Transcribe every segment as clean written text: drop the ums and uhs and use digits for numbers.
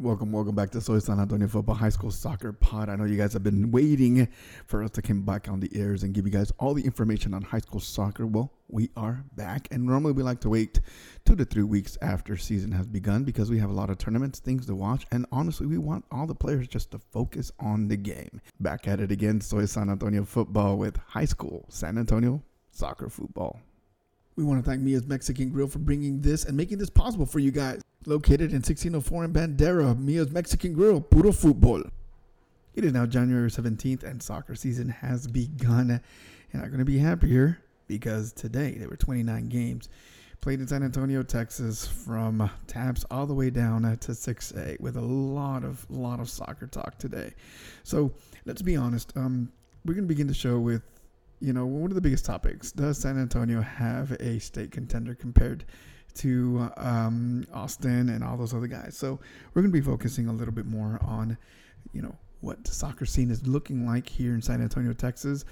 Welcome back to Soy San Antonio Football High School Soccer Pod. I know you guys have been waiting for us to come back on the airs and give you guys all the information on high school soccer. Well, we are back, and normally we like to wait 2 to 3 weeks after season has begun because we have a lot of tournaments, things to watch, and honestly, we want all the players just to focus on the game. Back at it again, Soy San Antonio Football with high school San Antonio soccer football. We want to thank Mia's Mexican Grill for bringing this and making this possible for you guys. Located in 1604 in Bandera, Mia's Mexican Grill, puro fútbol. It is now January 17th and soccer season has begun. And I'm going to be happier because today there were 29 games played in San Antonio, Texas, from taps all the way down to 6A with a lot of soccer talk today. So let's be honest. We're going to begin the show with, one of the biggest topics. Does San Antonio have a state contender compared to Austin and all those other guys? So we're going to be focusing a little bit more on, what the soccer scene is looking like here in San Antonio, Texas.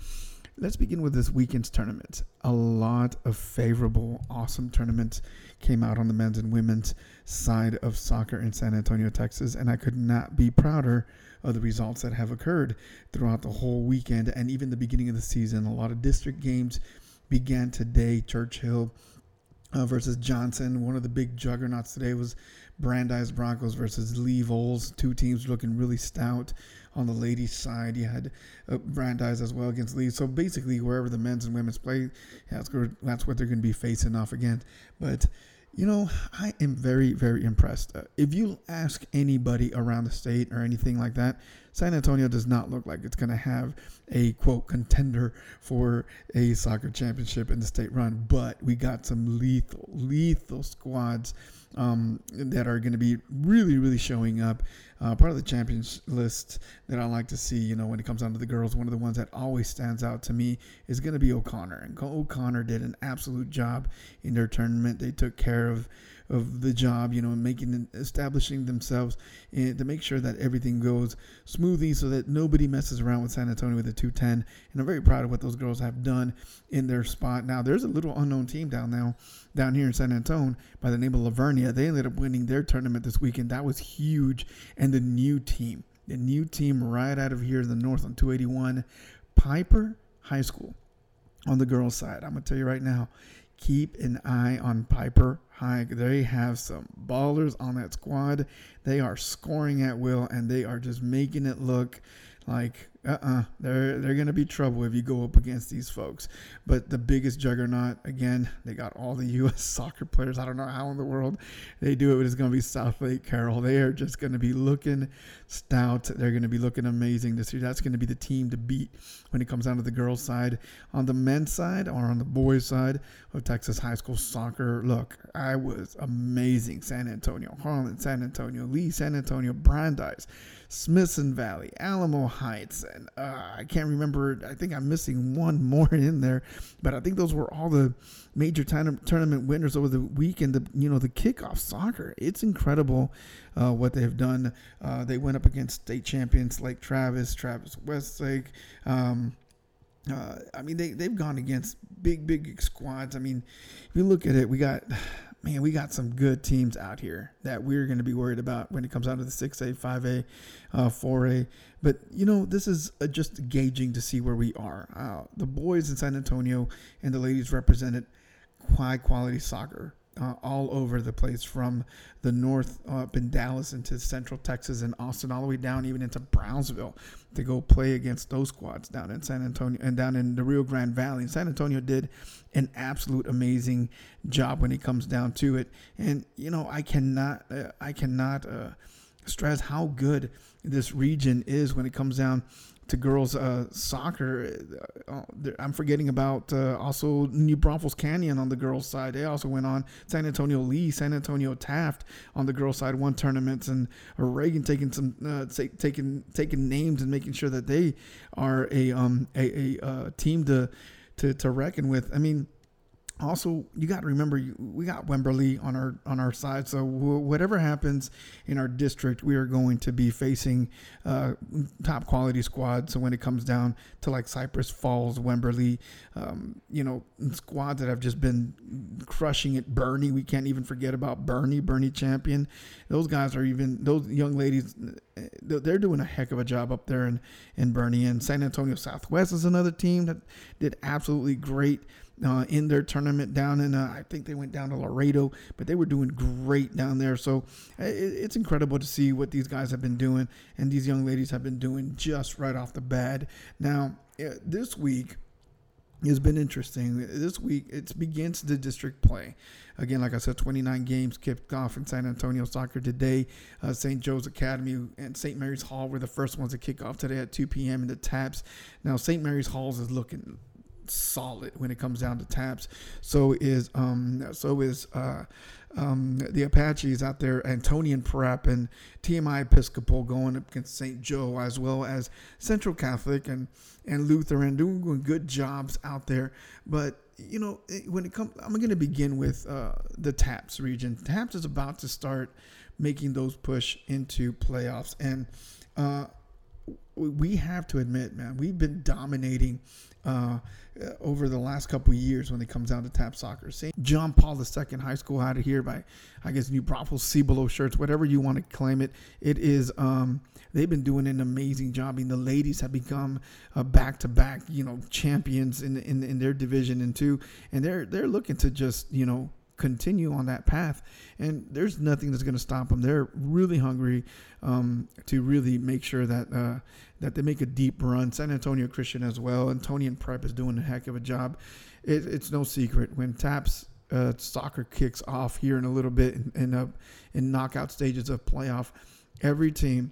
Let's begin with this weekend's tournament. A lot of favorable, awesome tournaments came out on the men's and women's side of soccer in San Antonio, Texas, and I could not be prouder of the results that have occurred throughout the whole weekend and even the beginning of the season. A lot of district games began today. Churchill versus Johnson. One of the big juggernauts today was Brandeis Broncos versus Lee Vols. Two teams looking really stout. On the ladies' side, you had Brandeis as well against Lee. So basically, wherever the men's and women's play, that's what they're going to be facing off against. But, I am very, very impressed. If you ask anybody around the state or anything like that, San Antonio does not look like it's going to have a, quote, contender for a soccer championship in the state run. But we got some lethal squads that are going to be really, really showing up. Part of the champions list that I like to see, when it comes down to the girls, one of the ones that always stands out to me is going to be O'Connor. And O'Connor did an absolute job in their tournament. They took care of the job, establishing themselves to make sure that everything goes smoothly so that nobody messes around with San Antonio with the 210. And I'm very proud of what those girls have done in their spot. Now, there's a little unknown team down here in San Antonio by the name of Lavernia. They ended up winning their tournament this weekend. That was huge. And the new team right out of here in the north on 281, Piper High School on the girls' side. I'm going to tell you right now, keep an eye on Piper High. They have some ballers on that squad. They are scoring at will, and they are just making it look like they're going to be trouble if you go up against these folks. But the biggest juggernaut, again, they got all the U.S. soccer players. I don't know how in the world they do it, but it's going to be Southlake Carroll. They are just going to be looking stout. They're going to be looking amazing this year. That's going to be the team to beat when it comes down to the girls' side. On the men's side or on the boys' side of Texas high school soccer, look, I was amazing. San Antonio, Harlan, San Antonio, Lee, San Antonio, Brandeis, Smithson Valley, Alamo Heights, and I can't remember. I think I'm missing one more in there, but I think those were all the major tournament winners over the weekend. The kickoff soccer, it's incredible what they've done. They went up against state champions Lake Travis, Travis Westlake. They've gone against big squads. I mean, if you look at it, we got some good teams out here that we're going to be worried about when it comes down to the 6A, 5A, 4A. But, this is just gauging to see where we are. The boys in San Antonio and the ladies represented high-quality soccer all over the place, from the north up in Dallas into central Texas and Austin, all the way down even into Brownsville to go play against those squads down in San Antonio and down in the Rio Grande Valley. And San Antonio did an absolute amazing job when it comes down to it. And, I cannot stress how good this region is when it comes down to girls soccer. I'm forgetting about also New Braunfels Canyon on the girls' side. They also went on. San Antonio Lee, San Antonio Taft on the girls' side won tournaments, and Reagan taking some taking names and making sure that they are a team to reckon with. I mean, Also, you got to remember, we got Wimberley on our side. So whatever happens in our district, we are going to be facing top quality squads. So when it comes down to like Cypress Falls, Wimberley, squads that have just been crushing it. Bernie, we can't even forget about Bernie Champion. Those guys are those young ladies. They're doing a heck of a job up there in Bernie. And San Antonio Southwest is another team that did absolutely great in their tournament down in, I think they went down to Laredo, but they were doing great down there. So it's incredible to see what these guys have been doing and these young ladies have been doing just right off the bat. Now, this week has been interesting. This week, it begins the district play. Again, like I said, 29 games kicked off in San Antonio Soccer today. St. Joe's Academy and St. Mary's Hall were the first ones to kick off today at 2 p.m. in the Taps. Now, St. Mary's Hall is looking solid when it comes down to Taps. So is the Apaches out there, Antonian Prep and TMI Episcopal going up against St. Joe, as well as Central Catholic and Lutheran, doing good jobs out there. But when it comes, I'm going to begin with the Taps region. Taps is about to start making those push into playoffs, and we have to admit, man, we've been dominating over the last couple of years when it comes down to Tap soccer. St. John Paul II High School out of here by, I guess, New Braunfels, Cibolo Shirts, whatever you want to claim it. It is, they've been doing an amazing job. I mean, the ladies have become back-to-back, champions in their division and two, and they're looking to just, continue on that path, and there's nothing that's going to stop them. They're really hungry to really make sure that that they make a deep run. San Antonio Christian as well. Antonian Prep is doing a heck of a job. It's no secret when Taps soccer kicks off here in a little bit in knockout stages of playoff, every team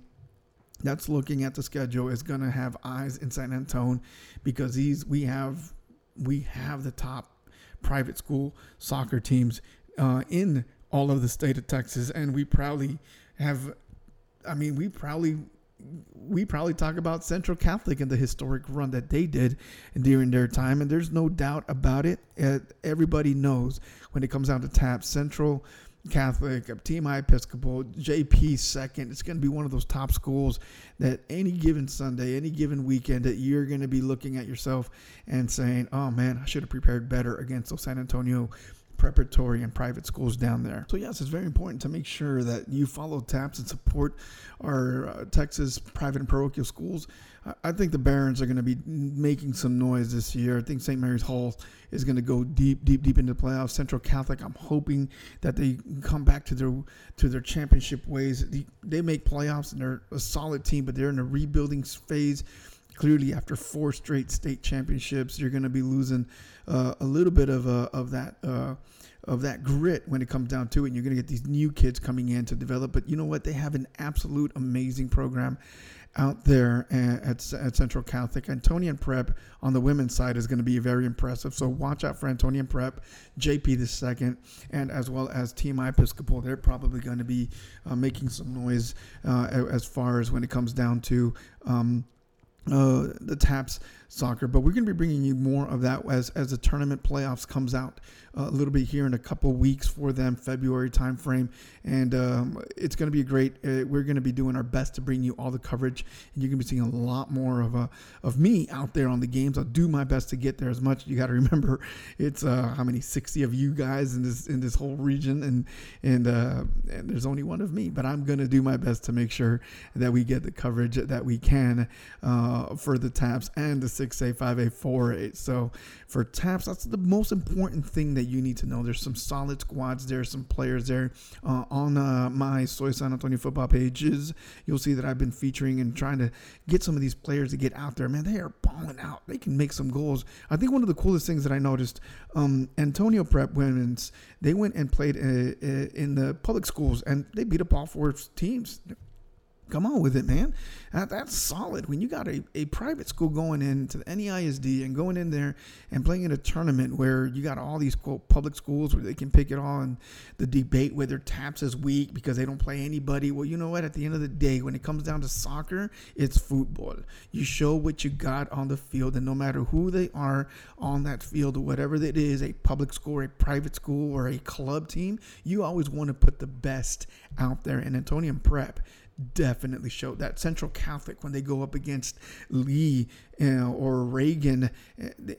that's looking at the schedule is going to have eyes in San Antonio, because we have the top private school soccer teams in all of the state of Texas, and we proudly talk about Central Catholic and the historic run that they did during their time, and there's no doubt about it. Everybody knows when it comes down to Taps, Central Catholic, TMI Episcopal, JP second. It's going to be one of those top schools that any given Sunday, any given weekend, that you're going to be looking at yourself and saying, oh man, I should have prepared better against those San Antonio preparatory and private schools down there. So yes, it's very important to make sure that you follow Taps and support our Texas private and parochial schools. I think the Barons are going to be making some noise this year. I think St. Mary's Hall is going to go deep into the playoffs. Central Catholic, I'm hoping that they come back to their championship ways. They make playoffs and they're a solid team, but they're in a rebuilding phase. Clearly, after four straight state championships, you're going to be losing a little bit of that grit when it comes down to it. And you're going to get these new kids coming in to develop. But you know what? They have an absolute amazing program out there at Central Catholic. Antonian Prep on the women's side is going to be very impressive. So watch out for Antonian Prep, JP the second, and as well as TMI Episcopal. They're probably going to be making some noise as far as when it comes down to the Taps soccer, but we're going to be bringing you more of that as the tournament playoffs comes out a little bit here in a couple weeks for them, February time frame, and it's going to be great. We're going to be doing our best to bring you all the coverage, and you're going to be seeing a lot more of me out there on the games. I'll do my best to get there as much. You got to remember, it's how many 60 of you guys in this whole region, and there's only one of me, but I'm going to do my best to make sure that we get the coverage that we can for the Taps and the 6A, 5A, 4A. So for Taps, that's the most important thing that you need to know. There's some solid squads there, some players there. On my Soy San Antonio football pages, you'll see that I've been featuring and trying to get some of these players to get out there. Man, they are balling out. They can make some goals. I think one of the coolest things that I noticed, Antonio Prep women's, they went and played in the public schools, and they beat up all four teams. Come on with it, man. That's solid. When you got a private school going into the NEISD and going in there and playing in a tournament where you got all these, quote, public schools where they can pick it all and the debate whether TAPS is weak because they don't play anybody. Well, you know what? At the end of the day, when it comes down to soccer, it's football. You show what you got on the field, and no matter who they are on that field or whatever it is, a public school, a private school, or a club team, you always want to put the best out there. And Antonian Prep definitely showed that. Central Catholic, when they go up against Lee or Reagan,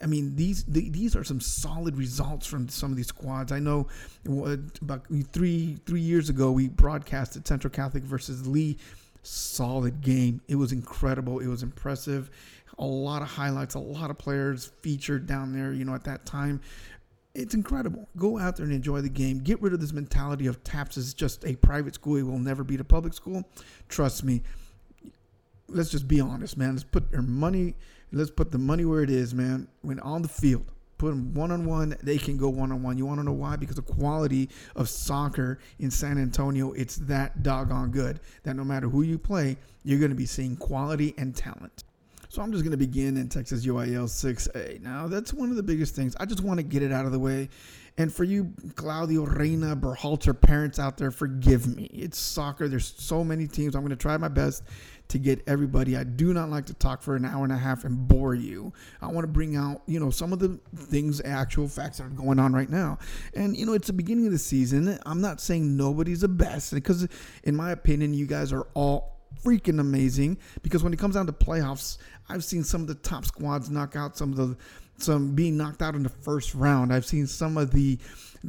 I mean, these are some solid results from some of these squads. I know about three years ago, we broadcasted Central Catholic versus Lee. Solid game. It was incredible. It was impressive. A lot of highlights, a lot of players featured down there, you know, at that time. It's incredible. Go out there and enjoy the game. Get rid of this mentality of TAPS is just a private school. It will never be the public school. Trust me. Let's just be honest, man. Let's put their money. Let's put the money where it is, man. When on the field, put them one-on-one. They can go one-on-one. You want to know why? Because the quality of soccer in San Antonio, it's that doggone good that no matter who you play, you're going to be seeing quality and talent. So I'm just going to begin in Texas UIL 6A. Now, that's one of the biggest things. I just want to get it out of the way. And for you, Claudio Reyna, Berhalter parents out there, forgive me. It's soccer. There's so many teams. I'm going to try my best to get everybody. I do not like to talk for an hour and a half and bore you. I want to bring out, you know, some of the things, actual facts that are going on right now. And, you know, it's the beginning of the season. I'm not saying nobody's the best because, in my opinion, you guys are all freaking amazing, because when it comes down to playoffs, I've seen some of the top squads knock out some being knocked out in the first round. I've seen some of the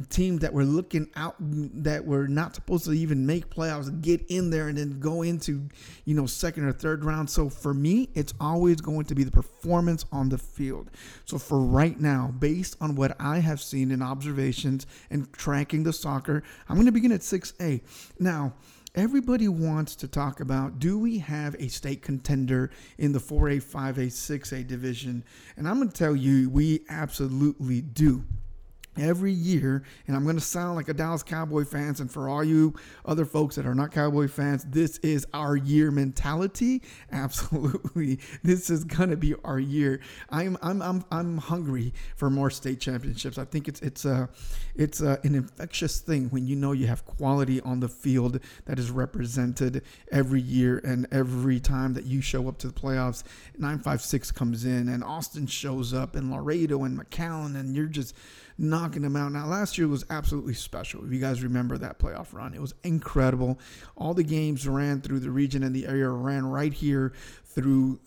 teams that were looking out that were not supposed to even make playoffs get in there and then go into, you know, second or third round. So for me, it's always going to be the performance on the field. So for right now, based on what I have seen in observations and tracking the soccer, I'm going to begin at 6A. Now, everybody wants to talk about, do we have a state contender in the 4A, 5A, 6A division? And I'm going to tell you, we absolutely do. Every year, and I'm going to sound like a Dallas Cowboy fans, and for all you other folks that are not Cowboy fans, this is our year mentality. Absolutely, this is going to be our year. I'm hungry for more state championships. I think it's an infectious thing when you know you have quality on the field that is represented every year and every time that you show up to the playoffs. 956 comes in, and Austin shows up, and Laredo and McAllen, and you're just knocking them out. Now, last year was absolutely special. If you guys remember that playoff run, it was incredible. All the games ran through the region and the area, ran right here through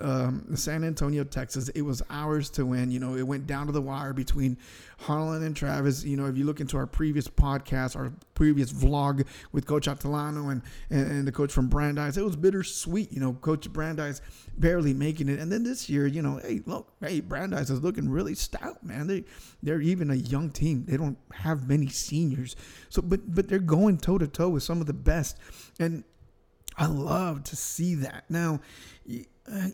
San Antonio, Texas. It was ours to win. You know, it went down to the wire between Harlan and Travis. You know, if you look into our previous podcast, our previous vlog with Coach Atilano and the coach from Brandeis, it was bittersweet. You know, Coach Brandeis barely making it. And then this year, you know, hey, Brandeis is looking really stout, man. They're even a young team. They don't have many seniors. So, but they're going toe to toe with some of the best. And I love to see that. Now,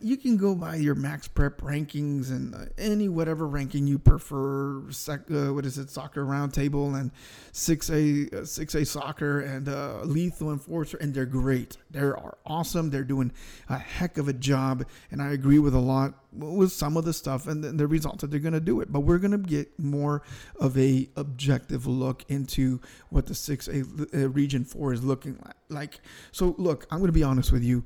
you can go by your max prep rankings and any whatever ranking you prefer. Soccer Roundtable and 6A Soccer and Lethal Enforcer, and they're great. They are awesome. They're doing a heck of a job, and I agree with a lot with some of the stuff and the results that they're going to do it. But we're going to get more of a objective look into what the 6A Region 4 is looking like. So, look, I'm going to be honest with you.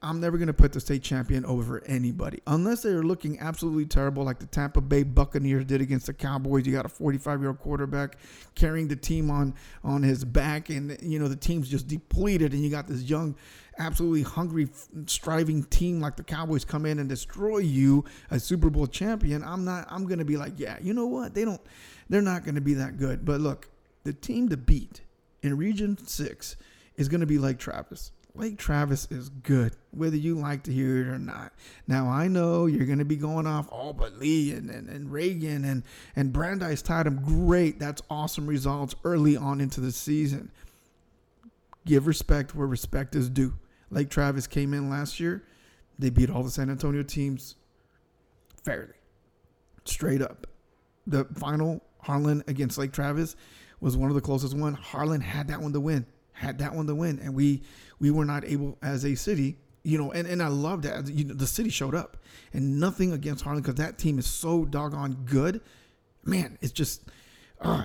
I'm never going to put the state champion over anybody unless they're looking absolutely terrible like the Tampa Bay Buccaneers did against the Cowboys. You got a 45-year-old quarterback carrying the team on his back, and, you know, the team's just depleted, and you got this young, absolutely hungry, striving team like the Cowboys come in and destroy you, a Super Bowl champion. I'm going to be like, yeah, you know what? They're not going to be that good. But look, the team to beat in Region 6 is going to be Lake Travis. Lake Travis is good, whether you like to hear it or not. Now, I know you're going to be going off, but Lee and Reagan and Brandeis tied them. Great. That's awesome results early on into the season. Give respect where respect is due. Lake Travis came in last year. They beat all the San Antonio teams fairly, straight up. The final, Harlan against Lake Travis, was one of the closest one. Harlan had that one to win. had that one to win, and we were not able as a city, you know. And I love that, you know, the city showed up, and nothing against Harlan, because that team is so doggone good, man. It's just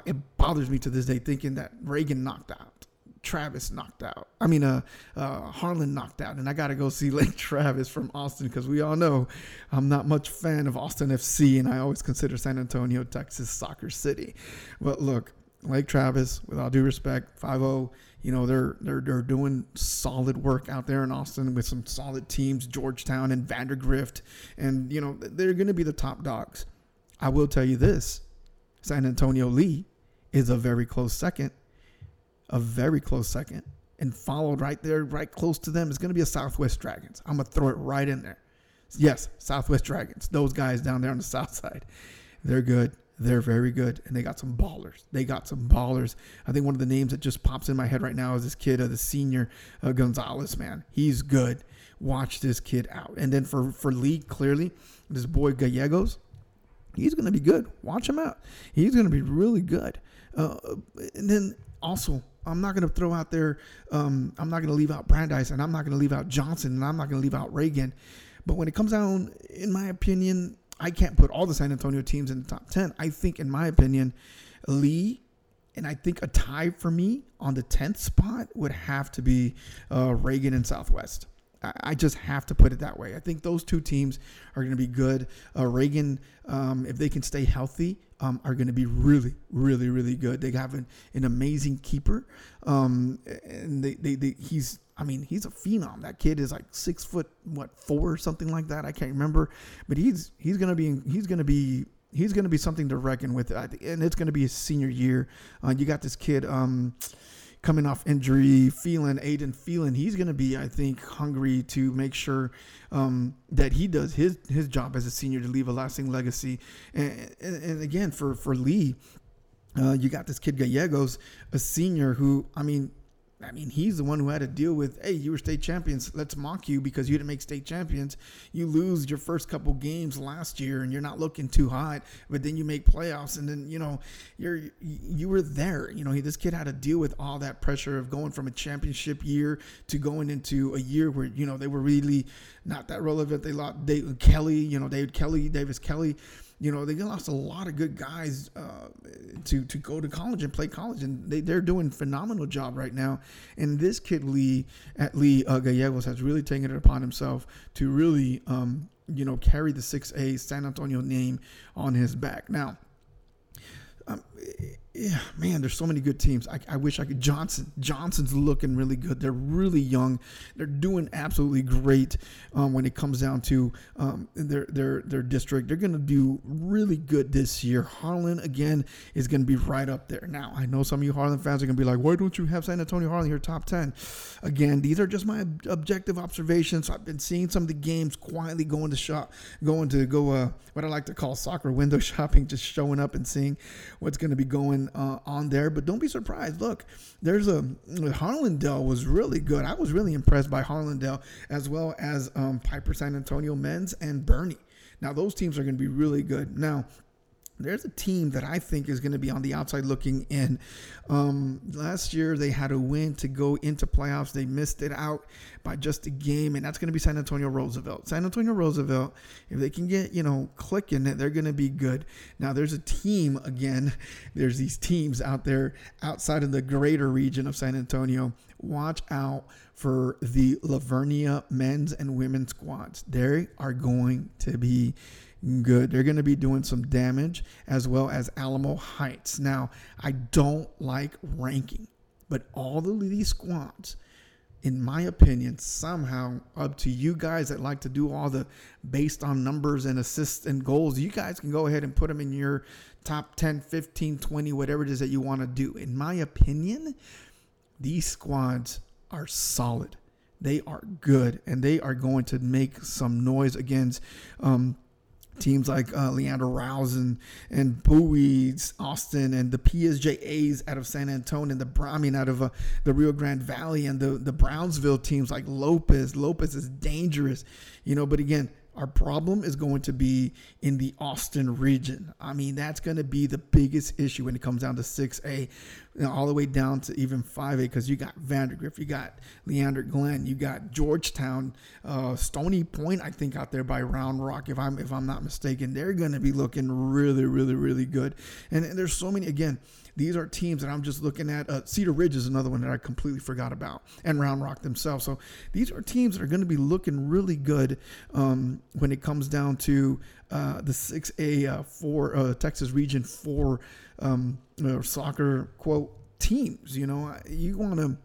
it bothers me to this day thinking that Reagan knocked out, Travis knocked out. I mean, Harlan knocked out, and I got to go see Lake Travis from Austin, because we all know I'm not much fan of Austin FC, and I always consider San Antonio, Texas, soccer city. But look, Lake Travis, with all due respect, 5-0, you know, they're doing solid work out there in Austin with some solid teams, Georgetown and Vandergrift, and, you know, they're going to be the top dogs. I will tell you this, San Antonio Lee is a very close second, and followed right there, right close to them, is going to be a Southwest Dragons. I'm going to throw it right in there. Yes, Southwest Dragons, those guys down there on the south side, they're good. They're very good, and they got some ballers. I think one of the names that just pops in my head right now is this kid, the senior, Gonzalez, man. He's good. Watch this kid out. And then for league, clearly, this boy Gallegos, he's going to be good. Watch him out. He's going to be really good. And then also, I'm not going to throw out there, I'm not going to leave out Brandeis, and I'm not going to leave out Johnson, and I'm not going to leave out Reagan. But when it comes down, in my opinion, I can't put all the San Antonio teams in the top 10. I think, in my opinion, Lee, and I think a tie for me on the 10th spot would have to be Reagan and Southwest. I just have to put it that way. I think those two teams are going to be good. Reagan, if they can stay healthy, are going to be really, really, really good. They have an amazing keeper. And he's a phenom. That kid is like 6 foot, 4 or something like that. I can't remember, but he's gonna be something to reckon with. And it's gonna be his senior year. You got this kid coming off injury, Aiden Phelan. He's gonna be, I think, hungry to make sure that he does his job as a senior to leave a lasting legacy. And again, for Lee, you got this kid Gallegos, a senior who, I mean, he's the one who had to deal with, hey, you were state champions. Let's mock you because you didn't make state champions. You lose your first couple games last year, and you're not looking too hot. But then you make playoffs, and then, you know, you were there. You know, this kid had to deal with all that pressure of going from a championship year to going into a year where, you know, they were really not that relevant. They lost David Kelly. You know, they lost a lot of good guys to go to college and play college, and they're doing a phenomenal job right now. And this kid Lee Gallegos has really taken it upon himself to really, you know, carry the 6A San Antonio name on his back. Now, yeah, man, there's so many good teams. I wish I could. Johnson's looking really good. They're really young. They're doing absolutely great when it comes down to their district. They're going to do really good this year. Harlan, again, is going to be right up there. Now, I know some of you Harlan fans are going to be like, why don't you have San Antonio Harlan here top 10? Again, these are just my objective observations. I've been seeing some of the games, quietly going to what I like to call soccer window shopping, just showing up and seeing what's going to be going on there. But don't be surprised. Look, there's Harlandale was really good. I was really impressed by Harlandale, as well as Piper San Antonio Men's and Bernie. Now those teams are going to be really good. Now there's a team that I think is going to be on the outside looking in. Last year they had a win to go into playoffs. They missed it out by just a game, and that's going to be San Antonio Roosevelt. San Antonio Roosevelt, if they can get, you know, clicking, they're going to be good. Now there's a team, again, there's these teams out there outside of the greater region of San Antonio. Watch out for the Lavernia men's and women's squads. They are going to be good. They're going to be doing some damage, as well as Alamo Heights. Now, I don't like ranking, but all of these squads, in my opinion, somehow, up to you guys that like to do all the based on numbers and assists and goals, you guys can go ahead and put them in your top 10, 15, 20, whatever it is that you want to do. In my opinion, these squads are solid. They are good, and they are going to make some noise against teams like Leander Rouse and Bowie, Austin, and the PSJAs out of San Antonio, and out of the Rio Grande Valley, and the Brownsville teams like Lopez. Lopez is dangerous, you know. But again, Our problem is going to be in the Austin region. I mean, that's going to be the biggest issue when it comes down to 6A, all the way down to even 5A, because you got Vandergrift, you got Leander Glen, you got Georgetown, Stony Point, I think out there by Round Rock, if I'm not mistaken. They're going to be looking really, really, really good. And there's so many, again, these are teams that I'm just looking at. Cedar Ridge is another one that I completely forgot about, and Round Rock themselves. So these are teams that are going to be looking really good when it comes down to the 6A Texas Region 4 soccer, quote, teams. You know, you want to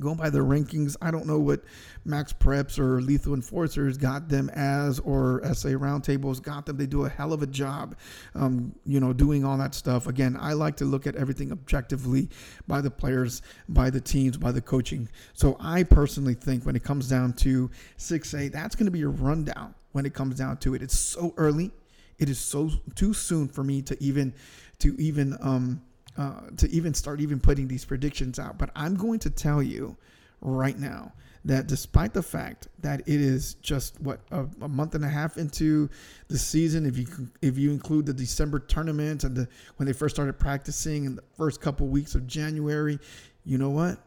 go by the rankings. I don't know what Max Preps or Lethal Enforcers got them as, or SA Roundtables got them. They do a hell of a job, doing all that stuff. Again, I like to look at everything objectively by the players, by the teams, by the coaching. So I personally think when it comes down to 6A, that's going to be a rundown when it comes down to it. It's so early. It is so too soon for me to even start even putting these predictions out. But I'm going to tell you right now that despite the fact that it is just a month and a half into the season, if you include the December tournament and when they first started practicing in the first couple weeks of January, you know what?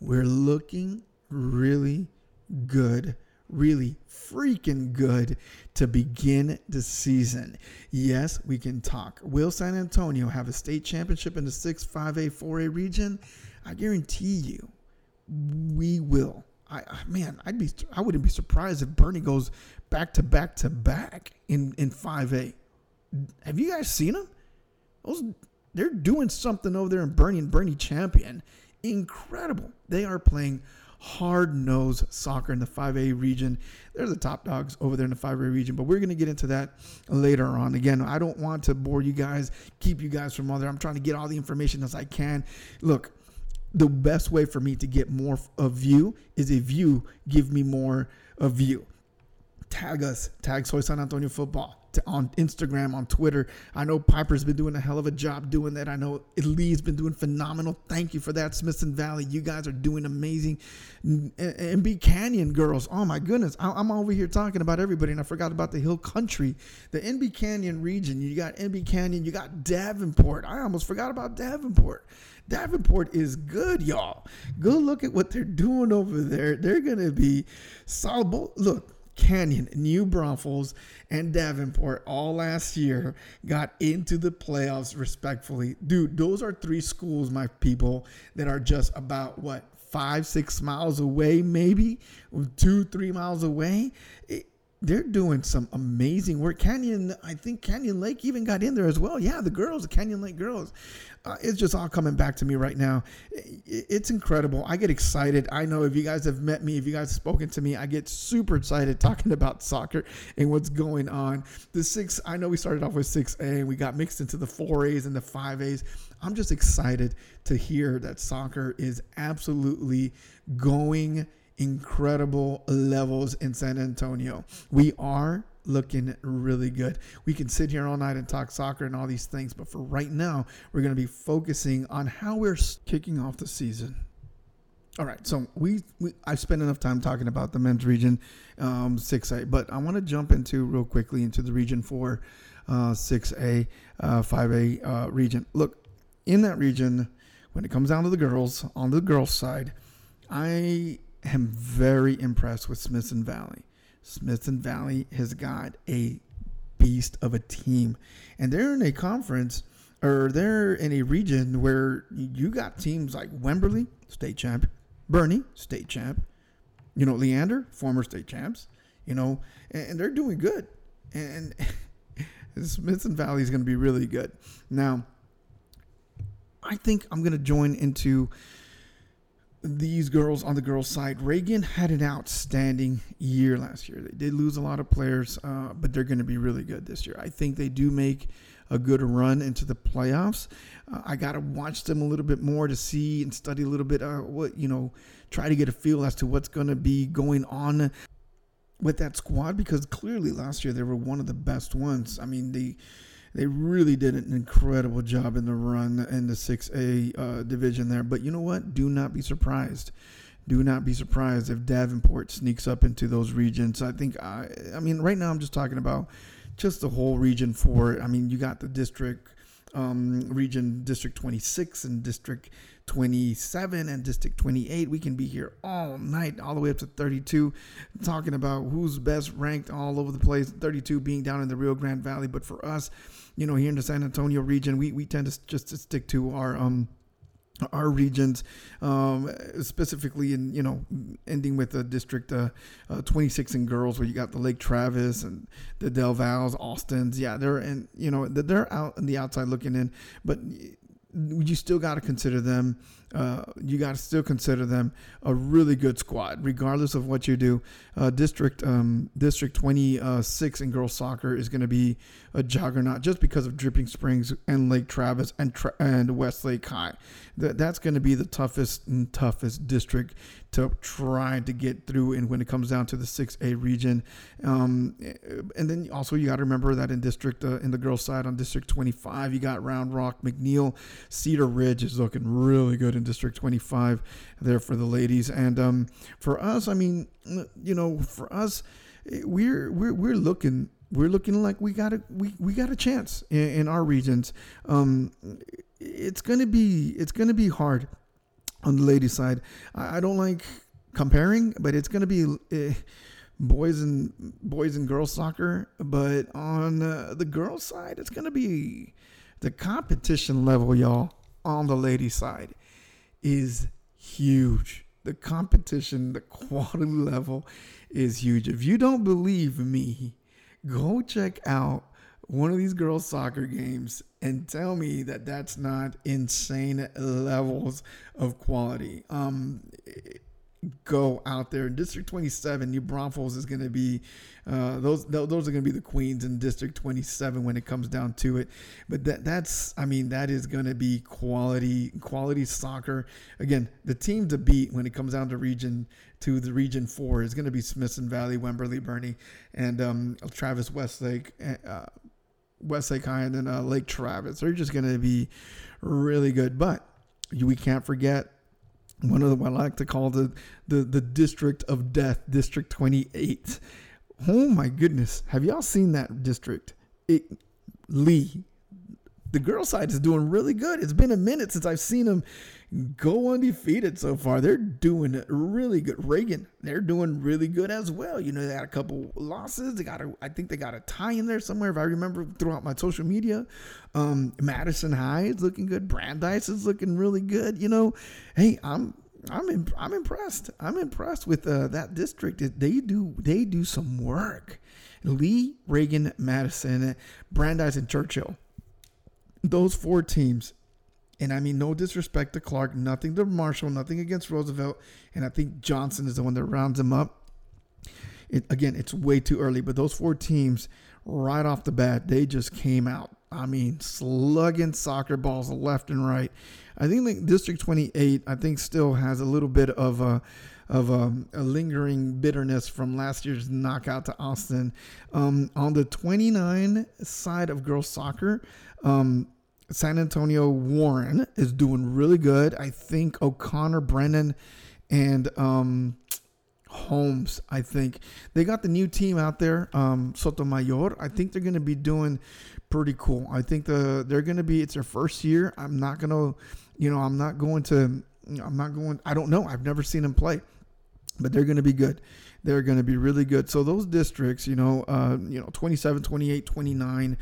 We're looking really good, really freaking good to begin the season. Yes, we can talk. Will San Antonio have a state championship in the 6, 5A, 4A region? I guarantee you we will. I wouldn't be surprised if Bernie goes back to back to back in 5A. Have you guys seen them? They're doing something over there in Bernie, and Bernie champion. Incredible. They are playing hard-nosed soccer in the 5A region. They're the top dogs over there in the 5A region, but we're going to get into that later on. Again, I don't want to bore you guys, keep you guys from all there. I'm trying to get all the information as I can. Look, the best way for me to get more of you is if you give me more of you. Tag us, tag Soy San Antonio Football on Instagram, on Twitter. I know Piper's been doing a hell of a job doing that. I know Lee's been doing phenomenal. Thank you for that, Smithson Valley. You guys are doing amazing. And be Canyon girls. Oh my goodness. I'm over here talking about everybody, and I forgot about the Hill Country, the NB Canyon region. You got NB Canyon. You got Davenport. I almost forgot about Davenport. Davenport is good, y'all. Go look at what they're doing over there. They're going to be solid. Look, Canyon, New Braunfels, and Davenport all last year got into the playoffs respectfully. Dude, those are three schools, my people, that are just about, 5-6 miles away, maybe 2-3 miles away. They're doing some amazing work. Canyon, I think Canyon Lake even got in there as well. Yeah, the girls, the Canyon Lake girls. It's just all coming back to me right now. It's incredible. I get excited. I know if you guys have met me, if you guys have spoken to me, I get super excited talking about soccer and what's going on. I know we started off with 6A and we got mixed into the 4As and the 5As. I'm just excited to hear that soccer is absolutely going incredible levels in San Antonio. We are looking really good. We can sit here all night and talk soccer and all these things, but for right now, we're going to be focusing on how we're kicking off the season. All right, so I've spent enough time talking about the men's region 6A, but I want to jump real quickly into the region 4, 6A, 5A region. Look, in that region, when it comes down to the girls, on the girls' side, I'm very impressed with Smithson Valley. Smithson Valley has got a beast of a team, and they're in a conference, or they're in a region where you got teams like Wemberly, state champ, Bernie, state champ, Leander, former state champs, and they're doing good. And Smithson Valley is going to be really good. Now, I think I'm going to join into these girls on the girls' side. Reagan had an outstanding year last year. They did lose a lot of players, but they're going to be really good this year. I think they do make a good run into the playoffs. I got to watch them a little bit more to see and study a little bit. Try to get a feel as to what's going to be going on with that squad, because clearly last year they were one of the best ones. I mean, they really did an incredible job in the run in the 6A division there. But you know what? Do not be surprised. do not be surprised if Davenport sneaks up into those regions. I think, I mean, right now I'm just talking about just the whole region four. I mean, you got the district, region district 26 and district 27 and district 28. We can be here all night, all the way up to 32, talking about who's best ranked all over the place, 32 being down in the Rio Grande Valley. But for us, you know, here in the San Antonio region, we tend to just to stick to our regions, specifically in, you know, ending with the district 26 and girls, where you got the Lake Travis and the Del Valles, Austins. Yeah, they're, and you know, they're out on the outside looking in, but you still got to consider them. You got to still consider them a really good squad, regardless of what you do. District 26 in girls soccer is going to be a juggernaut just because of Dripping Springs and Lake Travis and Westlake High. That's going to be the toughest district to try to get through. And when it comes down to the 6A region, and then also you got to remember that in district in the girls side on district 25, you got Round Rock, McNeil, Cedar Ridge is looking really good in district 25 there for the ladies. And for us, I mean, you know, for us, we're looking like we got a chance in our regions. It's gonna be hard on the ladies' side. I don't like comparing, but it's gonna be boys and girls soccer. But on the girls' side, it's gonna be the competition level, y'all. On the ladies' side is huge. The competition, the quality level is huge. If you don't believe me, go check out one of these girls' soccer games and tell me that that's not insane levels of quality. Go out there. District 27, New Braunfels is going to be those are going to be the queens in District 27 when it comes down to it. But that is going to be quality soccer. Again, the team to beat when it comes down to Region 4 is going to be Smithson Valley, Wemberly, Bernie, and Travis Westlake. Westlake High and then Lake Travis. They're just going to be really good. But we can't forget one of them I like to call the district of death, District 28. Oh my goodness. Have y'all seen that district? The girl side is doing really good. It's been a minute since I've seen them go undefeated so far. They're doing really good. Reagan, they're doing really good as well. You know, they had a couple losses. I think they got a tie in there somewhere, if I remember, throughout my social media. Madison High is looking good. Brandeis is looking really good. You know, hey, I'm impressed. I'm impressed with that district. They do some work. Lee, Reagan, Madison, Brandeis, and Churchill. Those four teams, and I mean no disrespect to Clark, nothing to Marshall, nothing against Roosevelt, and I think Johnson is the one that rounds them up. Again, it's way too early, but those four teams right off the bat, they just came out. I mean, slugging soccer balls left and right. I think like District 28, I think still has a little bit of a lingering bitterness from last year's knockout to Austin. On the 29 side of girls soccer, San Antonio Warren is doing really good. I think O'Connor, Brennan, and Holmes, I think. They got the new team out there, Sotomayor. I think they're going to be doing pretty cool. I think they're going to be, it's their first year. I don't know. I've never seen them play, but they're going to be good. They're going to be really good. So those districts, 27, 28, 29,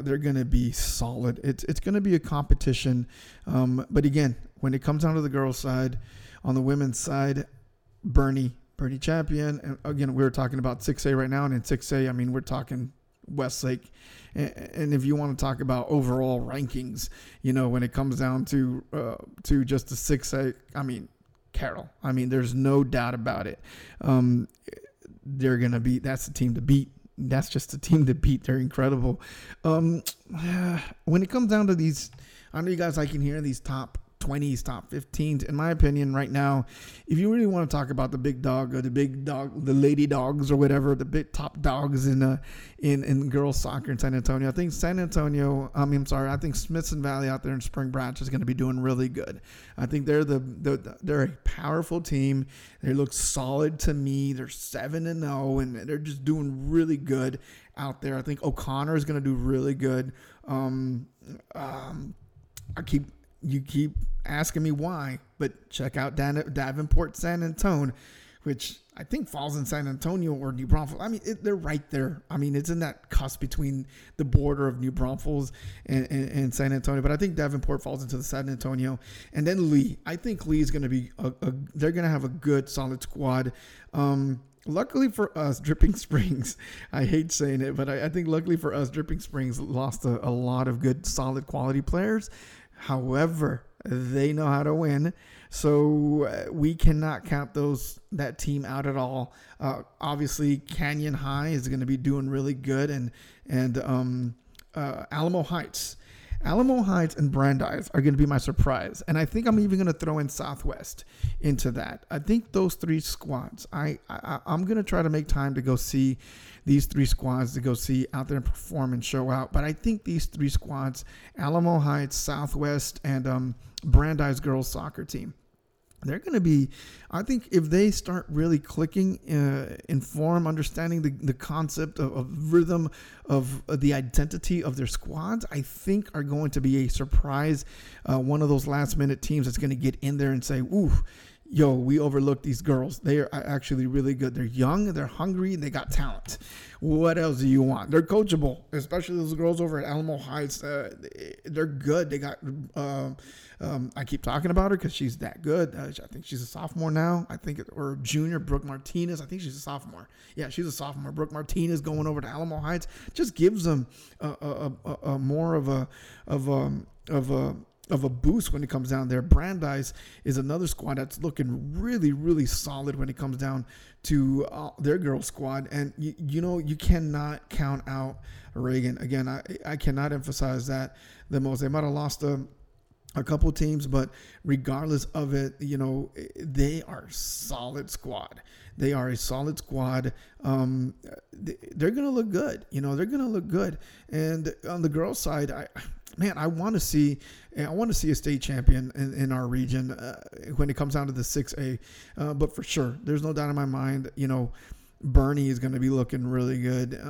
they're going to be solid. It's going to be a competition. But again, when it comes down to the girls' side, on the women's side, Bernie Champion. And again, we were talking about 6A right now. And in 6A, I mean, we're talking Westlake. And if you want to talk about overall rankings, you know, when it comes down to just the 6A, I mean, Carroll. I mean, there's no doubt about it. That's the team to beat. That's just the team to beat. They're incredible. When it comes down to these, I know you guys like in hearing these top 20s, top 15s. In my opinion, right now, if you really want to talk about the big dog or the lady dogs or whatever, the big top dogs in girls soccer in San Antonio, I think Smithson Valley out there in Spring Branch is going to be doing really good. I think they're they're a powerful team. They look solid to me. They're 7-0 and they're just doing really good out there. I think O'Connor is going to do really good. You keep asking me why, but check out Davenport San Antone, which I think falls in San Antonio or New Braunfels. I mean, they're right there. I mean, it's in that cusp between the border of New Braunfels and San Antonio. But I think Davenport falls into the San Antonio. And then Lee. I think Lee is going to be they're going to have a good, solid squad. Luckily for us, Dripping Springs, I hate saying it, but I think luckily for us, Dripping Springs lost a lot of good, solid quality players. However, they know how to win, so we cannot count that team out at all. Obviously, Canyon High is going to be doing really good, and Alamo Heights. Alamo Heights and Brandeis are going to be my surprise. And I think I'm even going to throw in Southwest into that. I think those three squads, I'm going to try to make time to go see these three squads, to go see out there and perform and show out. But I think these three squads, Alamo Heights, Southwest, and Brandeis girls soccer team, they're going to be, I think if they start really clicking in form, understanding the concept of rhythm, of the identity of their squads, I think are going to be a surprise. One of those last minute teams that's going to get in there and say, ooh, yo, we overlooked these girls. They are actually really good. They're young, they're hungry, and they got talent. What else do you want? They're coachable, especially those girls over at Alamo Heights. They're good. They got, I keep talking about her because she's that good. I think she's a sophomore now. Or junior, Brooke Martinez. I think she's a sophomore. Yeah, she's a sophomore. Brooke Martinez going over to Alamo Heights just gives them a more of a boost when it comes down there. Brandeis is another squad that's looking really, really solid when it comes down to their girls squad. And you cannot count out Reagan. Again, I cannot emphasize that the most. They might have lost a couple teams, but regardless of it, they are solid squad. They are a solid squad. They're going to look good. They're going to look good. And on the girls side, I want to see a state champion in our region when it comes down to the 6A. But for sure, there's no doubt in my mind, Bernie is going to be looking really good.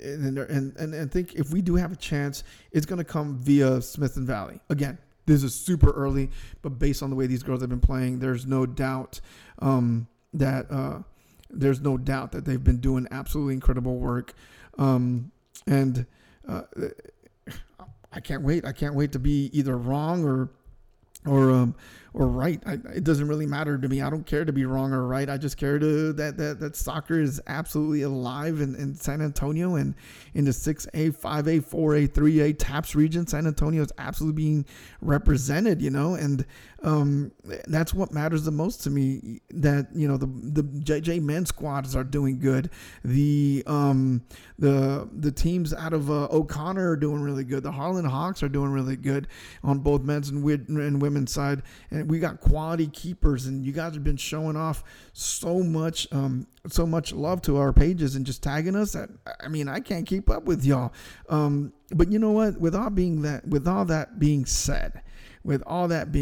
And I think if we do have a chance, it's going to come via Smithson Valley. Again, this is super early, but based on the way these girls have been playing, there's no doubt that they've been doing absolutely incredible work. I can't wait. I can't wait to be either wrong or right. It doesn't really matter to me. I don't care to be wrong or right. I just care that soccer is absolutely alive in San Antonio and in the 6A, 5A, 4A, 3A TAPS region. San Antonio is absolutely being represented, and that's what matters the most to me. That the JJ men's squads are doing good. The teams out of O'Connor are doing really good. The Harlan Hawks are doing really good on both men's and women's side. And we got quality keepers, and you guys have been showing off so much love to our pages and just tagging us. I can't keep up with y'all. But you know what? With all that being said, I'm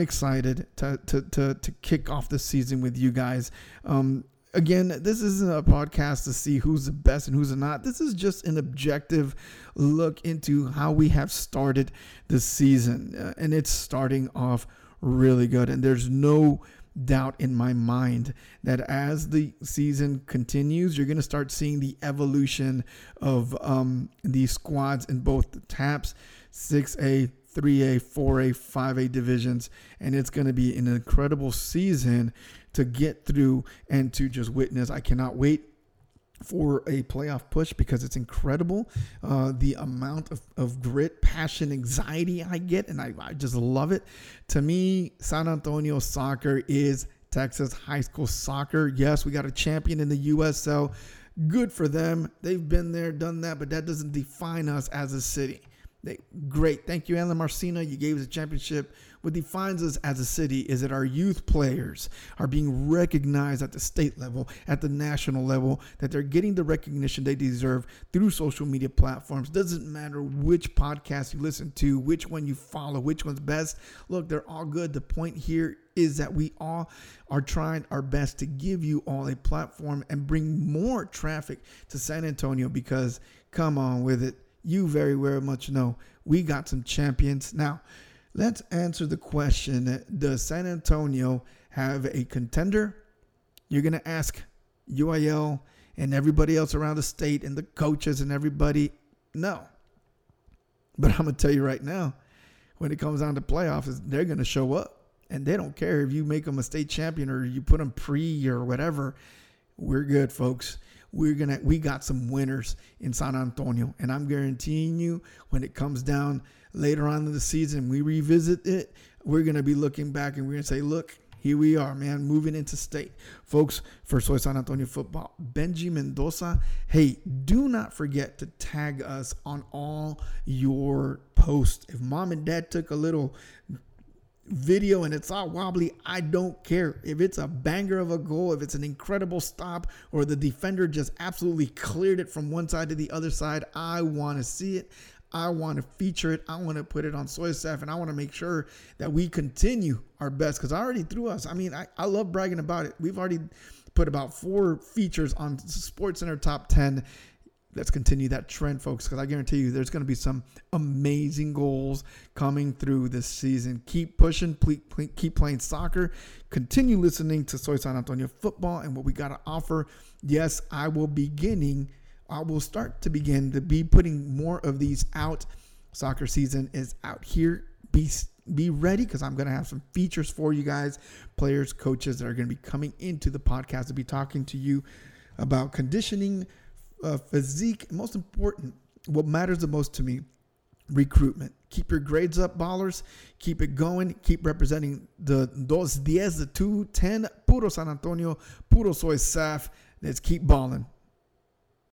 excited to kick off the season with you guys. Again, this isn't a podcast to see who's the best and who's not. This is just an objective look into how we have started the season. And it's starting off really good. And there's no doubt in my mind that as the season continues, you're going to start seeing the evolution of these squads in both the TAPS, 6A, 3A, 4A, 5A divisions, and it's going to be an incredible season to get through and to just witness. I cannot wait for a playoff push because it's incredible. The amount of grit, passion, anxiety I get, and I just love it. To me, San Antonio soccer is Texas high school soccer. Yes, we got a champion in the USL. Good for them. They've been there, done that, but that doesn't define us as a city. Great. Thank you, Anna Marcina. You gave us a championship. What defines us as a city is that our youth players are being recognized at the state level, at the national level, that they're getting the recognition they deserve through social media platforms. Doesn't matter which podcast you listen to, which one you follow, which one's best. Look, they're all good. The point here is that we all are trying our best to give you all a platform and bring more traffic to San Antonio, because come on with it. You very, very much know we got some champions. Now, let's answer the question, does San Antonio have a contender? You're going to ask UIL and everybody else around the state and the coaches and everybody, no. But I'm going to tell you right now, when it comes down to playoffs, they're going to show up. And they don't care if you make them a state champion or you put them pre or whatever. We're good, folks. We got some winners in San Antonio, and I'm guaranteeing you, when it comes down later on in the season, we revisit it. We're gonna be looking back and we're gonna say, look, here we are, man, moving into state. Folks, for Soy San Antonio Football, Benji Mendoza, hey, do not forget to tag us on all your posts. If mom and dad took a little video and it's all wobbly, I don't care. If it's a banger of a goal, if it's an incredible stop, or the defender just absolutely cleared it from one side to the other side, I want to see it. I want to feature it. I want to put it on SoySaf, and I want to make sure that we continue our best, because I already threw us. I mean, I love bragging about it. We've already put about 4 features on SportsCenter Top 10. Let's continue that trend, folks, because I guarantee you there's going to be some amazing goals coming through this season. Keep pushing. Keep playing soccer. Continue listening to Soy San Antonio Football and what we got to offer. Yes, I will start to be putting more of these out. Soccer season is out here. Be ready, because I'm going to have some features for you guys, players, coaches that are going to be coming into the podcast to be talking to you about conditioning, physique, most important, what matters the most to me, recruitment. Keep your grades up, ballers. Keep it going. Keep representing the 210, puro San Antonio, puro Soy Saf. Let's keep balling.